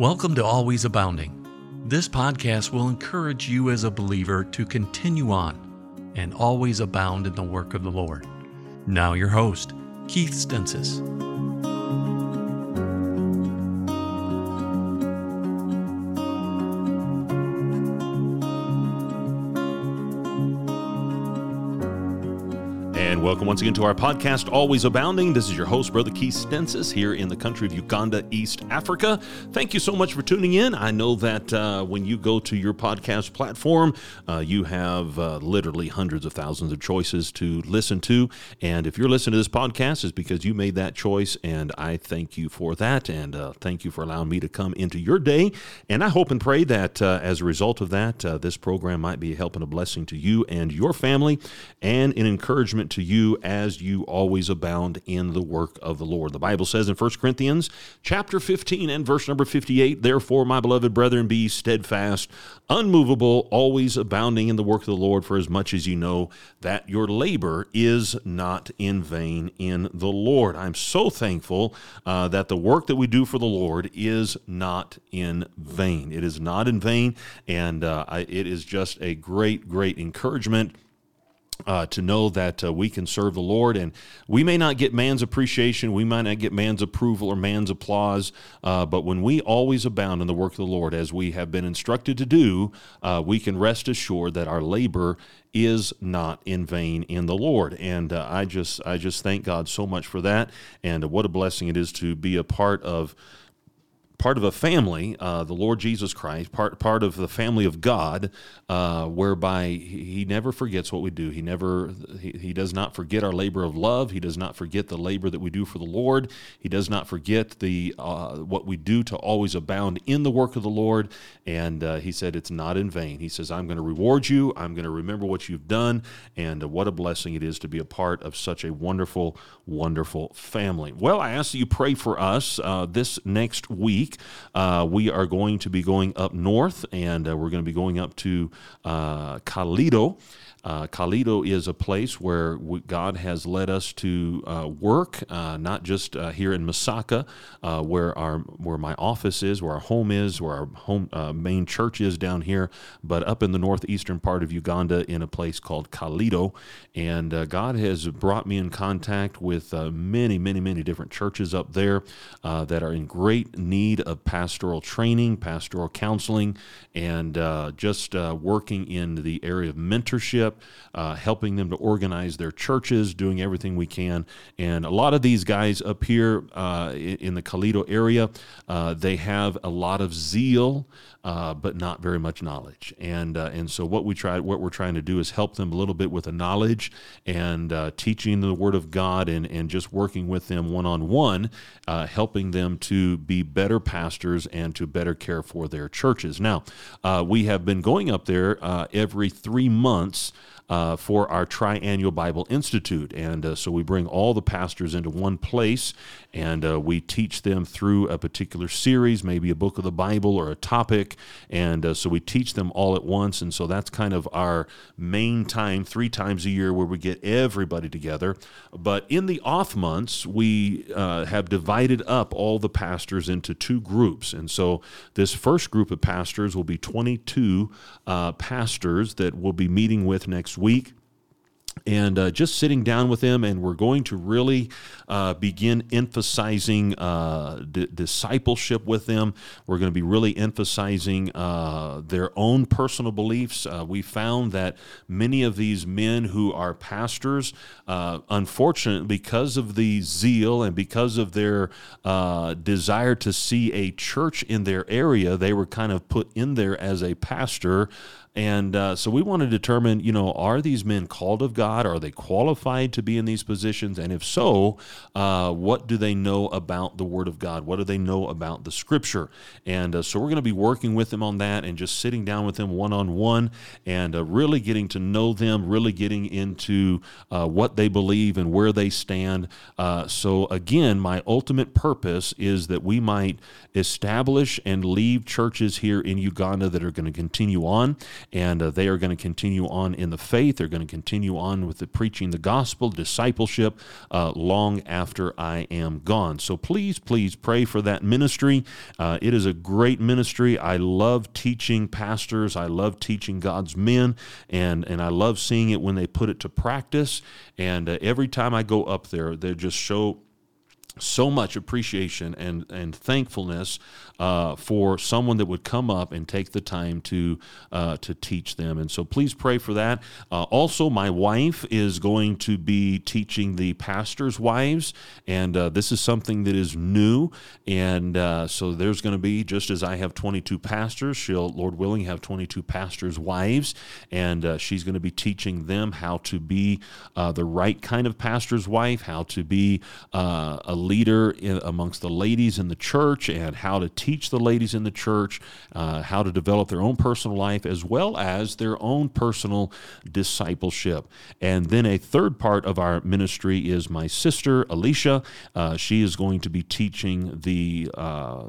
Welcome to Always Abounding. This podcast will encourage you as a believer to continue on and always abound in the work of the Lord. Now your host, Keith Stenzis. And welcome once again to our podcast, Always Abounding. This is your host, Brother Keith Stenzis, here in the country of Uganda, East Africa. Thank you so much for tuning in. I know that when you go to your podcast platform, you have literally hundreds of thousands of choices to listen to. And if you're listening to this podcast, it's because you made that choice, and I thank you for that, and thank you for allowing me to come into your day. And I hope and pray that as a result of that, this program might be a help and a blessing to you and your family, and an encouragement to you as you always abound in the work of the Lord. The Bible says in 1 Corinthians chapter 15 and verse number 58, "Therefore, my beloved brethren, be steadfast, unmovable, always abounding in the work of the Lord, for as much as you know that your labor is not in vain in the Lord." I'm so thankful that the work that we do for the Lord is not in vain. It is not in vain, and it is just a great, great encouragement to know that we can serve the Lord, and we may not get man's appreciation, we might not get man's approval or man's applause, but when we always abound in the work of the Lord, as we have been instructed to do, we can rest assured that our labor is not in vain in the Lord. And I just thank God so much for that, and what a blessing it is to be a part of a family, the Lord Jesus Christ, part of the family of God, whereby He never forgets what we do. He does not forget our labor of love. He does not forget the labor that we do for the Lord. He does not forget what we do to always abound in the work of the Lord. And He said, it's not in vain. He says, I'm going to reward you. I'm going to remember what you've done. And what a blessing it is to be a part of such a wonderful, wonderful family. Well, I ask that you pray for us this next week. We are going to be going up north, and we're going to be going up to Kalido. Kalido is a place where God has led us to work, not just here in Masaka, where my office is, where our home is, where our home main church is down here, but up in the northeastern part of Uganda in a place called Kalido. And God has brought me in contact with many, many, many different churches up there that are in great need of pastoral training, pastoral counseling, and just working in the area of mentorship, helping them to organize their churches, doing everything we can. And a lot of these guys up here in the Kalido area, they have a lot of zeal, but not very much knowledge. And so what we're trying to do is help them a little bit with the knowledge, and teaching the Word of God, and just working with them one-on-one, helping them to be better pastors and to better care for their churches. Now, we have been going up there every 3 months for our Triannual Bible Institute. And so we bring all the pastors into one place, and we teach them through a particular series, maybe a book of the Bible or a topic. And so we teach them all at once. And so that's kind of our main time, 3 times a year, where we get everybody together. But in the off months, we have divided up all the pastors into 2 groups. And so this first group of pastors will be 22 pastors that we'll be meeting with next week, and just sitting down with them, and we're going to really begin emphasizing discipleship with them. We're going to be really emphasizing their own personal beliefs. We found that many of these men who are pastors, unfortunately, because of the zeal and because of their desire to see a church in their area, they were kind of put in there as a pastor. And so we want to determine, are these men called of God? Are they qualified to be in these positions? And if so, what do they know about the Word of God? What do they know about the Scripture? And so we're going to be working with them on that, and just sitting down with them one-on-one, and really getting to know them, really getting into what they believe and where they stand. So again, my ultimate purpose is that we might establish and leave churches here in Uganda that are going to continue on. and they are going to continue on in the faith. They're going to continue on with the preaching the gospel, discipleship, long after I am gone. So please pray for that ministry. It is a great ministry. I love teaching pastors. I love teaching God's men, and I love seeing it when they put it to practice. And every time I go up there, they just show so much appreciation and thankfulness for someone that would come up and take the time to teach them. And so please pray for that. Also, my wife is going to be teaching the pastor's wives, and this is something that is new. And so there's going to be, just as I have 22 pastors, she'll, Lord willing, have 22 pastors' wives, and she's going to be teaching them how to be the right kind of pastor's wife, how to be a leader amongst the ladies in the church, and how to teach the ladies in the church how to develop their own personal life as well as their own personal discipleship. And then a third part of our ministry is my sister, Alicia. She is going to be teaching the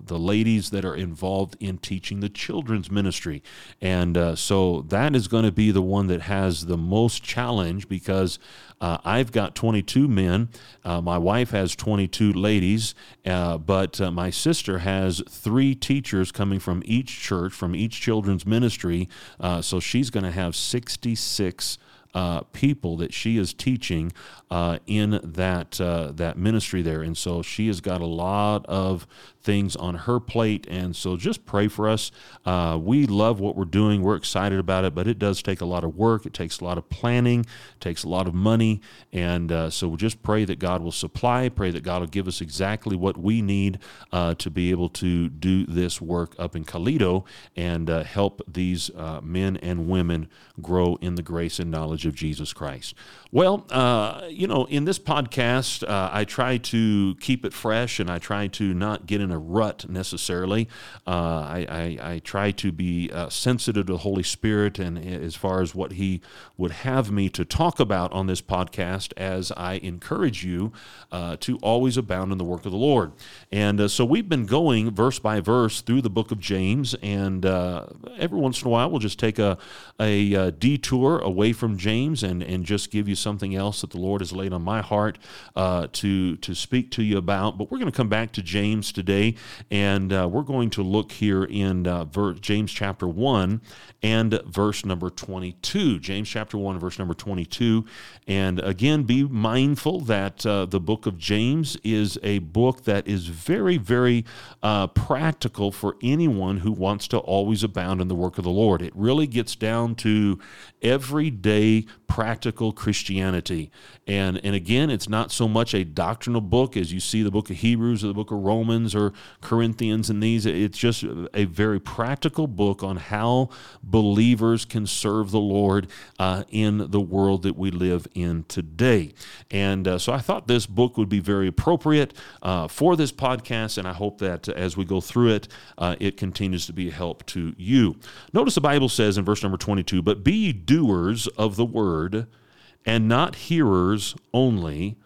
ladies that are involved in teaching the children's ministry. And so that is going to be the one that has the most challenge, because I've got 22 men. My wife has 22 ladies, but my sister has 3 teachers coming from each church, from each children's ministry. So she's going to have 66 people that she is teaching in that ministry there. And so she has got a lot of things on her plate, and so just pray for us. We love what we're doing. We're excited about it, but it does take a lot of work. It takes a lot of planning. It takes a lot of money, and so we'll just pray that God will supply, pray that God will give us exactly what we need to be able to do this work up in Kalido and help these men and women grow in the grace and knowledge of Jesus Christ. Well, in this podcast, I try to keep it fresh, and I try to not get in a rut necessarily. I try to be sensitive to the Holy Spirit, and as far as what He would have me to talk about on this podcast, as I encourage you to always abound in the work of the Lord. And so we've been going verse by verse through the book of James, and every once in a while we'll just take a detour away from James and just give you something else that the Lord has laid on my heart to speak to you about. But we're going to come back to James today, and we're going to look here in James chapter 1 and verse number 22. James chapter 1, verse number 22. And again, be mindful that the book of James is a book that is very, very practical for anyone who wants to always abound in the work of the Lord. It really gets down to everyday practical Christianity. And again, it's not so much a doctrinal book as you see the book of Hebrews or the book of Romans or Corinthians and these. It's just a very practical book on how believers can serve the Lord in the world that we live in today. And so I thought this book would be very appropriate for this podcast, and I hope that as we go through it, it continues to be a help to you. Notice the Bible says in verse number 22, "But be ye doers of the word, and not hearers only,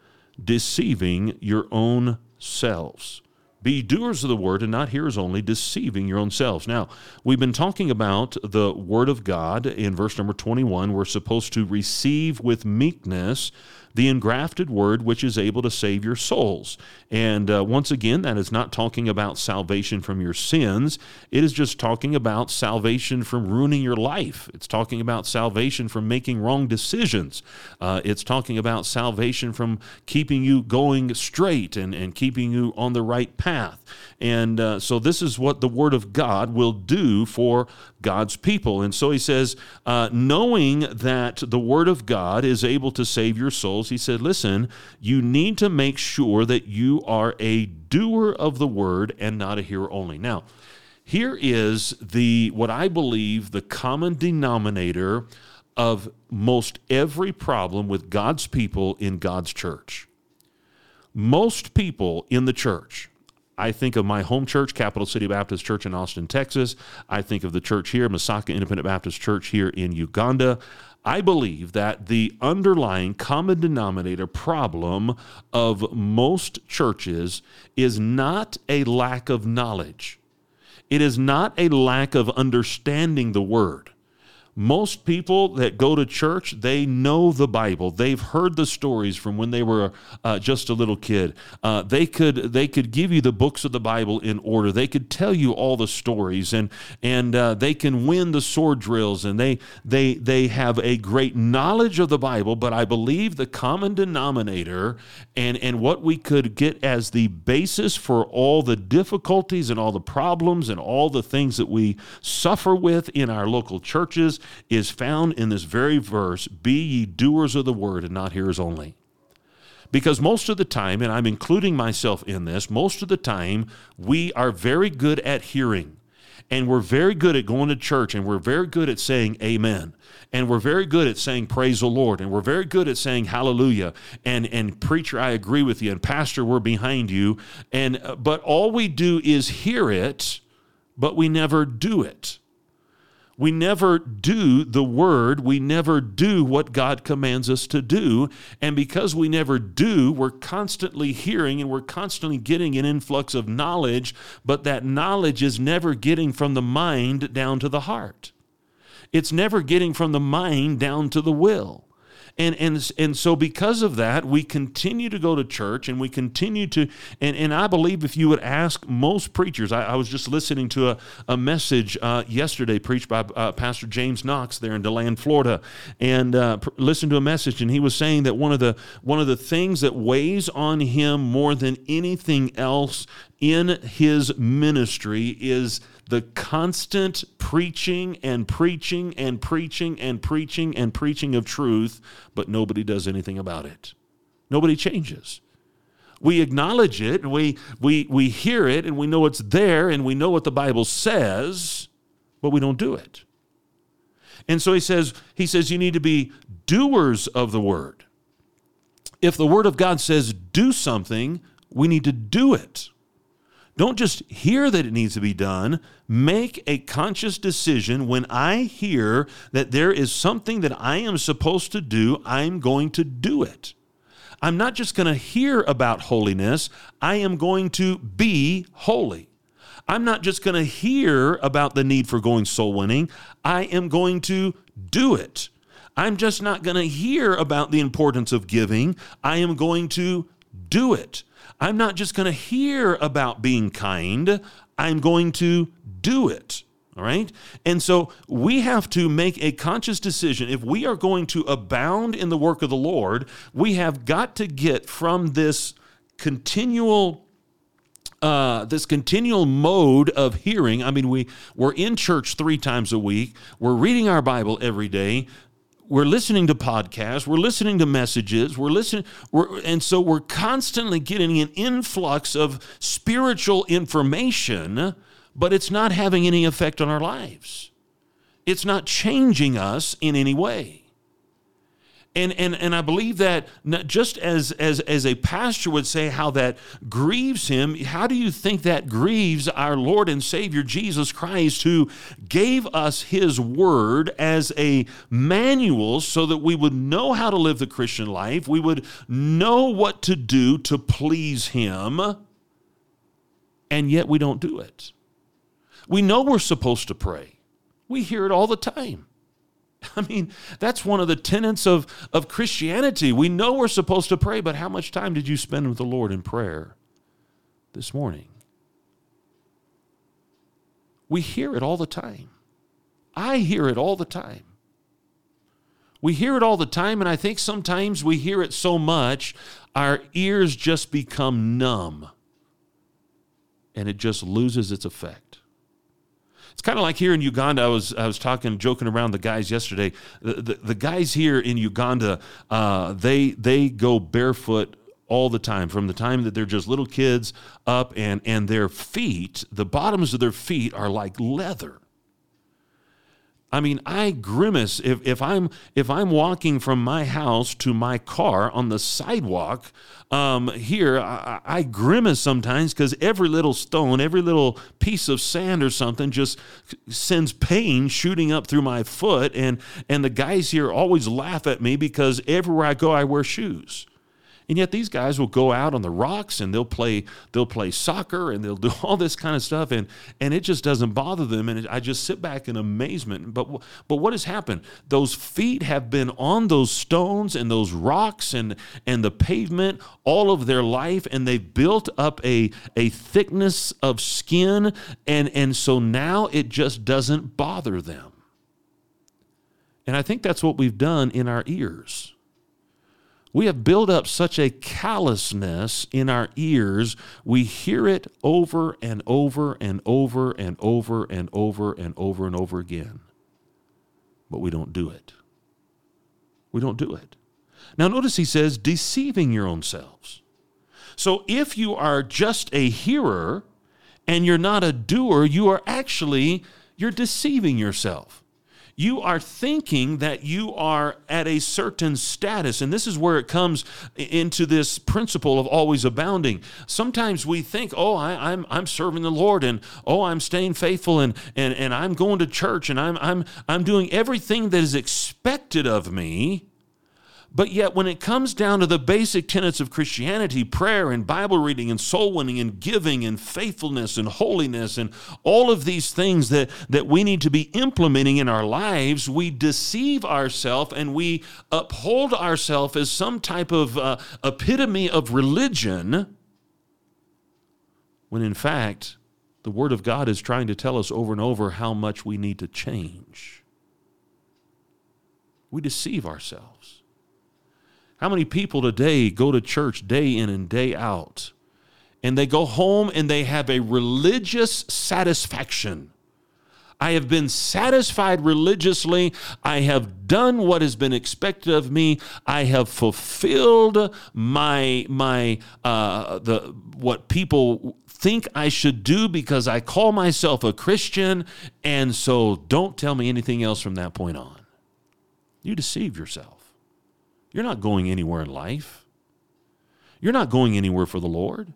deceiving your own selves." Be doers of the word and not hearers only, deceiving your own selves. Now, we've been talking about the word of God in verse number 21. We're supposed to receive with meekness the engrafted word, which is able to save your souls. And once again, that is not talking about salvation from your sins. It is just talking about salvation from ruining your life. It's talking about salvation from making wrong decisions. It's talking about salvation from keeping you going straight and keeping you on the right path. And so this is what the word of God will do for God's people. And so he says, knowing that the word of God is able to save your souls, he said, listen, you need to make sure that you are a doer of the word and not a hearer only. Now, here is what I believe the common denominator of most every problem with God's people in God's church. Most people in the church, I think of my home church, Capital City Baptist Church in Austin, Texas. I think of the church here, Masaka Independent Baptist Church here in Uganda. I believe that the underlying common denominator problem of most churches is not a lack of knowledge. It is not a lack of understanding the word. Most people that go to church, they know the Bible. They've heard the stories from when they were just a little kid. They could give you the books of the Bible in order. They could tell you all the stories, and they can win the sword drills, and they have a great knowledge of the Bible. But I believe the common denominator and what we could get as the basis for all the difficulties and all the problems and all the things that we suffer with in our local churches is found in this very verse, be ye doers of the word and not hearers only. Because most of the time, and I'm including myself in this, most of the time we are very good at hearing, and we're very good at going to church, and we're very good at saying amen, and we're very good at saying praise the Lord, and we're very good at saying hallelujah, and preacher, I agree with you, and pastor, we're behind you, but all we do is hear it, but we never do it. We never do the word. We never do what God commands us to do. And because we never do, we're constantly hearing and we're constantly getting an influx of knowledge, but that knowledge is never getting from the mind down to the heart. It's never getting from the mind down to the will. And so because of that, we continue to go to church, and we continue to, and I believe if you would ask most preachers, I was just listening to a message yesterday preached by Pastor James Knox there in Deland, Florida, and listened to a message, and he was saying that one of the things that weighs on him more than anything else in his ministry is the constant preaching and preaching and preaching and preaching and preaching of truth, but nobody does anything about it. Nobody changes. We acknowledge it, and we hear it, and we know it's there, and we know what the Bible says, but we don't do it. And so he says you need to be doers of the word. If the word of God says do something, we need to do it. Don't just hear that it needs to be done. Make a conscious decision. When I hear that there is something that I am supposed to do, I'm going to do it. I'm not just going to hear about holiness. I am going to be holy. I'm not just going to hear about the need for going soul winning. I am going to do it. I'm just not going to hear about the importance of giving. I am going to do it. I'm not just going to hear about being kind. I'm going to do it, all right? And so we have to make a conscious decision. If we are going to abound in the work of the Lord, we have got to get from this continual mode of hearing. I mean, we're in church 3 times a week. We're reading our Bible every day. We're listening to podcasts, we're listening to messages, and so we're constantly getting an influx of spiritual information, but it's not having any effect on our lives. It's not changing us in any way. And I believe that just as a pastor would say how that grieves him, how do you think that grieves our Lord and Savior Jesus Christ, who gave us his word as a manual so that we would know how to live the Christian life, we would know what to do to please him, and yet we don't do it. We know we're supposed to pray. We hear it all the time. I mean, that's one of the tenets of Christianity. We know we're supposed to pray, but how much time did you spend with the Lord in prayer this morning? We hear it all the time. I hear it all the time. We hear it all the time, and I think sometimes we hear it so much, our ears just become numb, and it just loses its effect. It's kind of like here in Uganda. I was joking around the guys yesterday. The guys here in Uganda, they go barefoot all the time, from the time that they're just little kids up, and their feet, the bottoms of their feet are like leather. I mean, I grimace if I'm walking from my house to my car on the sidewalk here. I grimace sometimes because every little stone, every little piece of sand or something just sends pain shooting up through my foot. And the guys here always laugh at me because everywhere I go, I wear shoes. And yet these guys will go out on the rocks and they'll play soccer and they'll do all this kind of stuff, and it just doesn't bother them. And I just sit back in amazement. But what has happened? Those feet have been on those stones and those rocks and the pavement all of their life, and they've built up a thickness of skin, and so now it just doesn't bother them. And I think that's what we've done in our ears. We have built up such a callousness in our ears. We hear it over and over and over and over and over and over and over again. But we don't do it. We don't do it. Now notice he says, deceiving your own selves. So if you are just a hearer and you're not a doer, you are actually, you're deceiving yourself. You are thinking that you are at a certain status, and this is where it comes into this principle of always abounding. Sometimes we think, oh, I'm serving the Lord, and oh, I'm staying faithful, and I'm going to church, and I'm doing everything that is expected of me. But yet when it comes down to the basic tenets of Christianity, prayer and Bible reading and soul winning and giving and faithfulness and holiness and all of these things that we need to be implementing in our lives, we deceive ourselves and we uphold ourselves as some type of epitome of religion, when in fact the Word of God is trying to tell us over and over how much we need to change. We deceive ourselves. How many people today go to church day in and day out, and they go home and they have a religious satisfaction? I have been satisfied religiously. I have done what has been expected of me. I have fulfilled my what people think I should do because I call myself a Christian, and so don't tell me anything else from that point on. You deceive yourself. You're not going anywhere in life. You're not going anywhere for the Lord.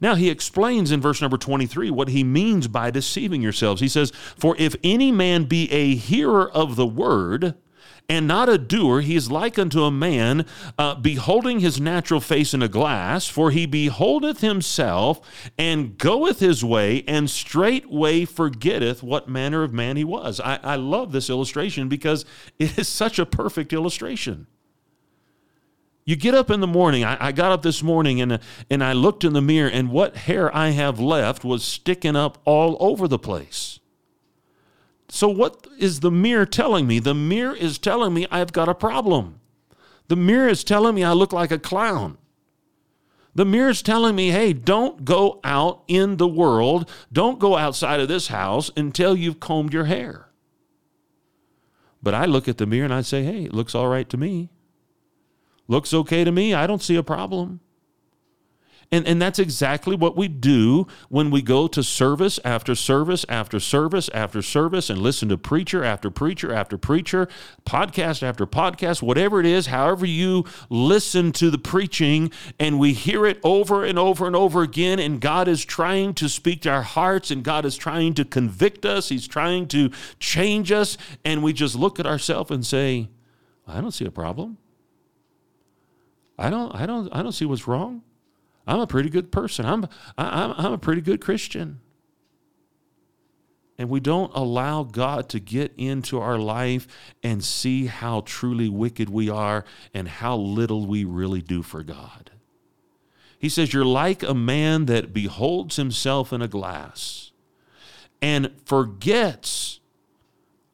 Now he explains in verse number 23 what he means by deceiving yourselves. He says, for if any man be a hearer of the word and not a doer, he is like unto a man beholding his natural face in a glass, for he beholdeth himself and goeth his way, and straightway forgetteth what manner of man he was. I love this illustration because it is such a perfect illustration. You get up in the morning. I got up this morning and I looked in the mirror, and what hair I have left was sticking up all over the place. So what is the mirror telling me? The mirror is telling me I've got a problem. The mirror is telling me I look like a clown. The mirror is telling me, hey, don't go out in the world. Don't go outside of this house until you've combed your hair. But I look at the mirror and I say, hey, it looks all right to me. Looks okay to me. I don't see a problem. And that's exactly what we do when we go to service after service after service after service and listen to preacher after preacher after preacher, podcast after podcast, whatever it is, however you listen to the preaching, and we hear it over and over and over again, and God is trying to speak to our hearts, and God is trying to convict us. He's trying to change us, and we just look at ourselves and say, I don't see a problem. I don't see what's wrong. I'm a pretty good person. I'm a pretty good Christian. And we don't allow God to get into our life and see how truly wicked we are and how little we really do for God. He says, you're like a man that beholds himself in a glass and forgets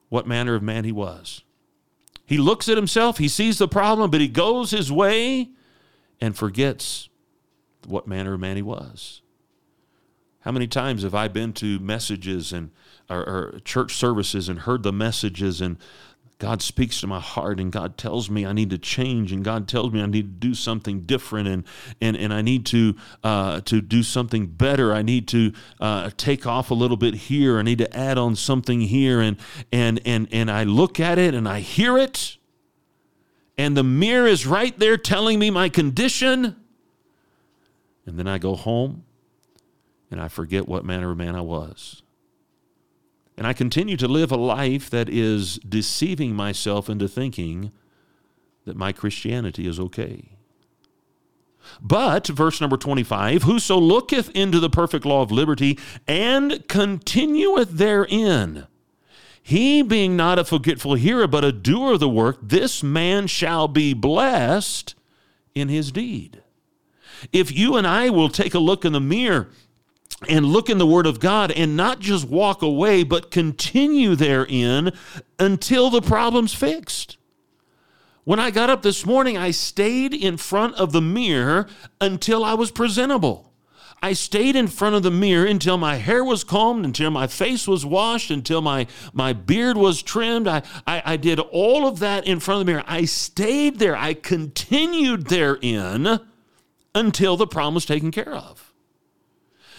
what manner of man he was. He looks at himself, he sees the problem, but he goes his way and forgets what manner of man he was. How many times have I been to messages and or church services and heard the messages, and God speaks to my heart, and God tells me I need to change, and God tells me I need to do something different, and I need to do something better. I need to take off a little bit here. I need to add on something here, and I look at it and I hear it, and the mirror is right there telling me my condition, and then I go home and I forget what manner of man I was. And I continue to live a life that is deceiving myself into thinking that my Christianity is okay. But, verse number 25, whoso looketh into the perfect law of liberty and continueth therein, he being not a forgetful hearer, but a doer of the work, this man shall be blessed in his deed. If you and I will take a look in the mirror and look in the Word of God and not just walk away, but continue therein until the problem's fixed. When I got up this morning, I stayed in front of the mirror until I was presentable. I stayed in front of the mirror until my hair was combed, until my face was washed, until my beard was trimmed. I did all of that in front of the mirror. I stayed there. I continued therein until the problem was taken care of.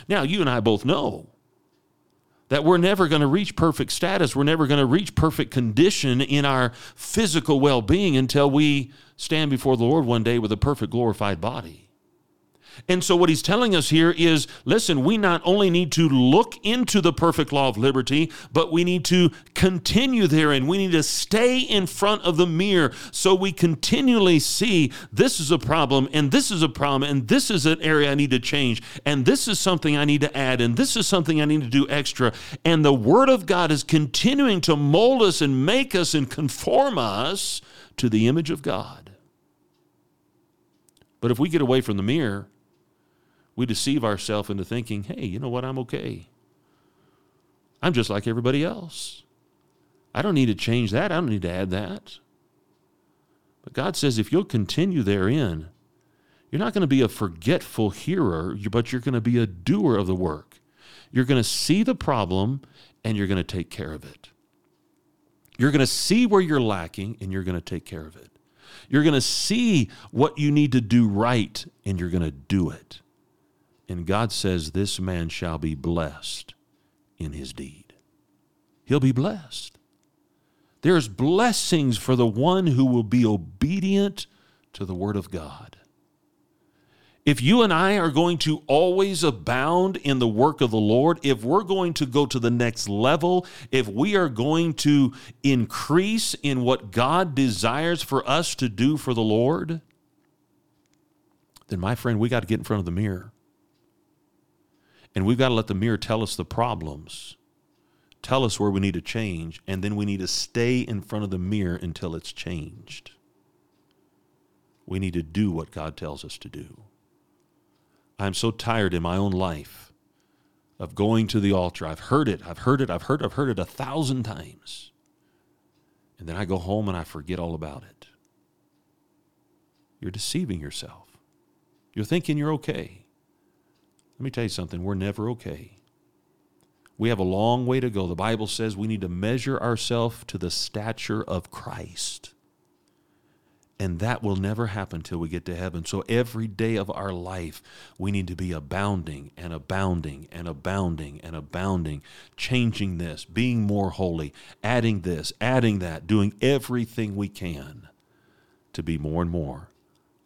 Now, you and I both know that we're never going to reach perfect status. We're never going to reach perfect condition in our physical well-being until we stand before the Lord one day with a perfect glorified body. And so what he's telling us here is, listen, we not only need to look into the perfect law of liberty, but we need to continue therein. We need to stay in front of the mirror so we continually see this is a problem, and this is a problem, and this is an area I need to change, and this is something I need to add, and this is something I need to do extra. And the Word of God is continuing to mold us and make us and conform us to the image of God. But if we get away from the mirror, we deceive ourselves into thinking, hey, you know what, I'm okay. I'm just like everybody else. I don't need to change that. I don't need to add that. But God says if you'll continue therein, you're not going to be a forgetful hearer, but you're going to be a doer of the work. You're going to see the problem, and you're going to take care of it. You're going to see where you're lacking, and you're going to take care of it. You're going to see what you need to do right, and you're going to do it. And God says, this man shall be blessed in his deed. He'll be blessed. There's blessings for the one who will be obedient to the Word of God. If you and I are going to always abound in the work of the Lord, if we're going to go to the next level, if we are going to increase in what God desires for us to do for the Lord, then, my friend, we got to get in front of the mirror. And we've got to let the mirror tell us the problems, tell us where we need to change, and then we need to stay in front of the mirror until it's changed. We need to do what God tells us to do. I'm so tired in my own life of going to the altar. I've heard it 1,000 times. And then I go home and I forget all about it. You're deceiving yourself. You're thinking you're okay. Let me tell you something, we're never okay. We have a long way to go. The Bible says we need to measure ourselves to the stature of Christ. And that will never happen till we get to heaven. So every day of our life, we need to be abounding and abounding and abounding and abounding, changing this, being more holy, adding this, adding that, doing everything we can to be more and more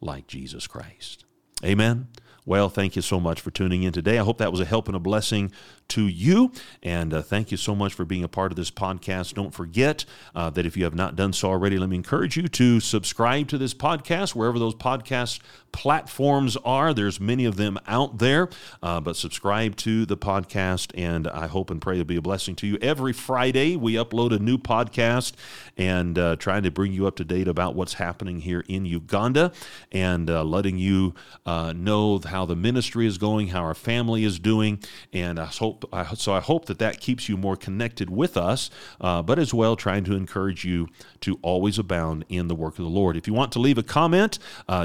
like Jesus Christ. Amen. Well, thank you so much for tuning in today. I hope that was a help and a blessing to you, and thank you so much for being a part of this podcast. Don't forget that if you have not done so already, let me encourage you to subscribe to this podcast, wherever those podcast platforms are. There's many of them out there, but subscribe to the podcast, and I hope and pray it'll be a blessing to you. Every Friday, we upload a new podcast and trying to bring you up to date about what's happening here in Uganda and letting you know how the ministry is going, how our family is doing, and I hope that keeps you more connected with us, but as well trying to encourage you to always abound in the work of the Lord. If you want to leave a comment,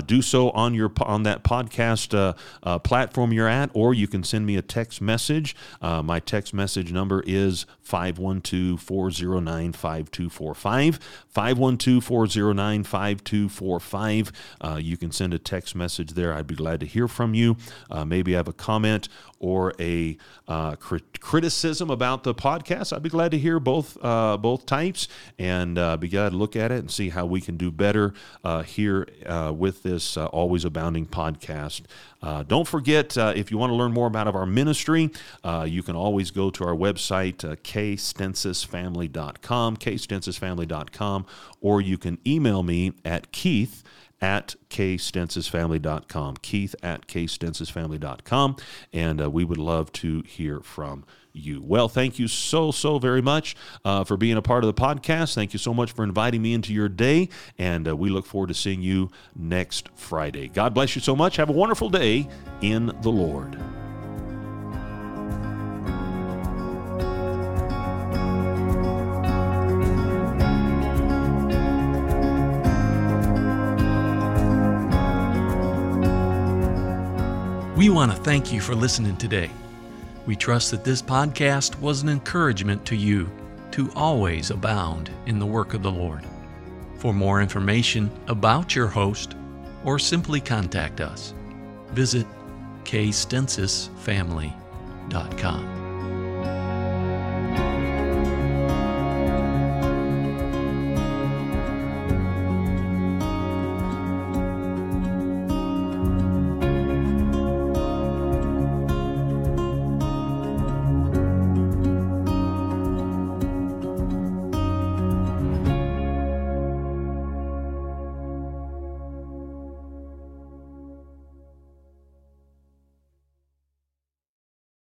do so on that podcast platform you're at, or you can send me a text message. My text message number is 512-409-5245. 512-409-5245. You can send a text message there. I'd be glad to hear from you. Maybe I have a comment or a criticism about the podcast. I'd be glad to hear both types, and be glad to look at it and see how we can do better here with this Always Abounding podcast. Don't forget, if you want to learn more about our ministry, you can always go to our website, kstenzisfamily.com, or you can email me at Keith at kstenzisfamily.com, Keith at kstenzisfamily.com, and we would love to hear from you. Well, thank you so very much for being a part of the podcast. Thank you so much for inviting me into your day, and we look forward to seeing you next Friday. God bless you so much. Have a wonderful day in the Lord. We want to thank you for listening today. We trust that this podcast was an encouragement to you to always abound in the work of the Lord. For more information about your host or simply contact us, visit kstenzisfamily.com.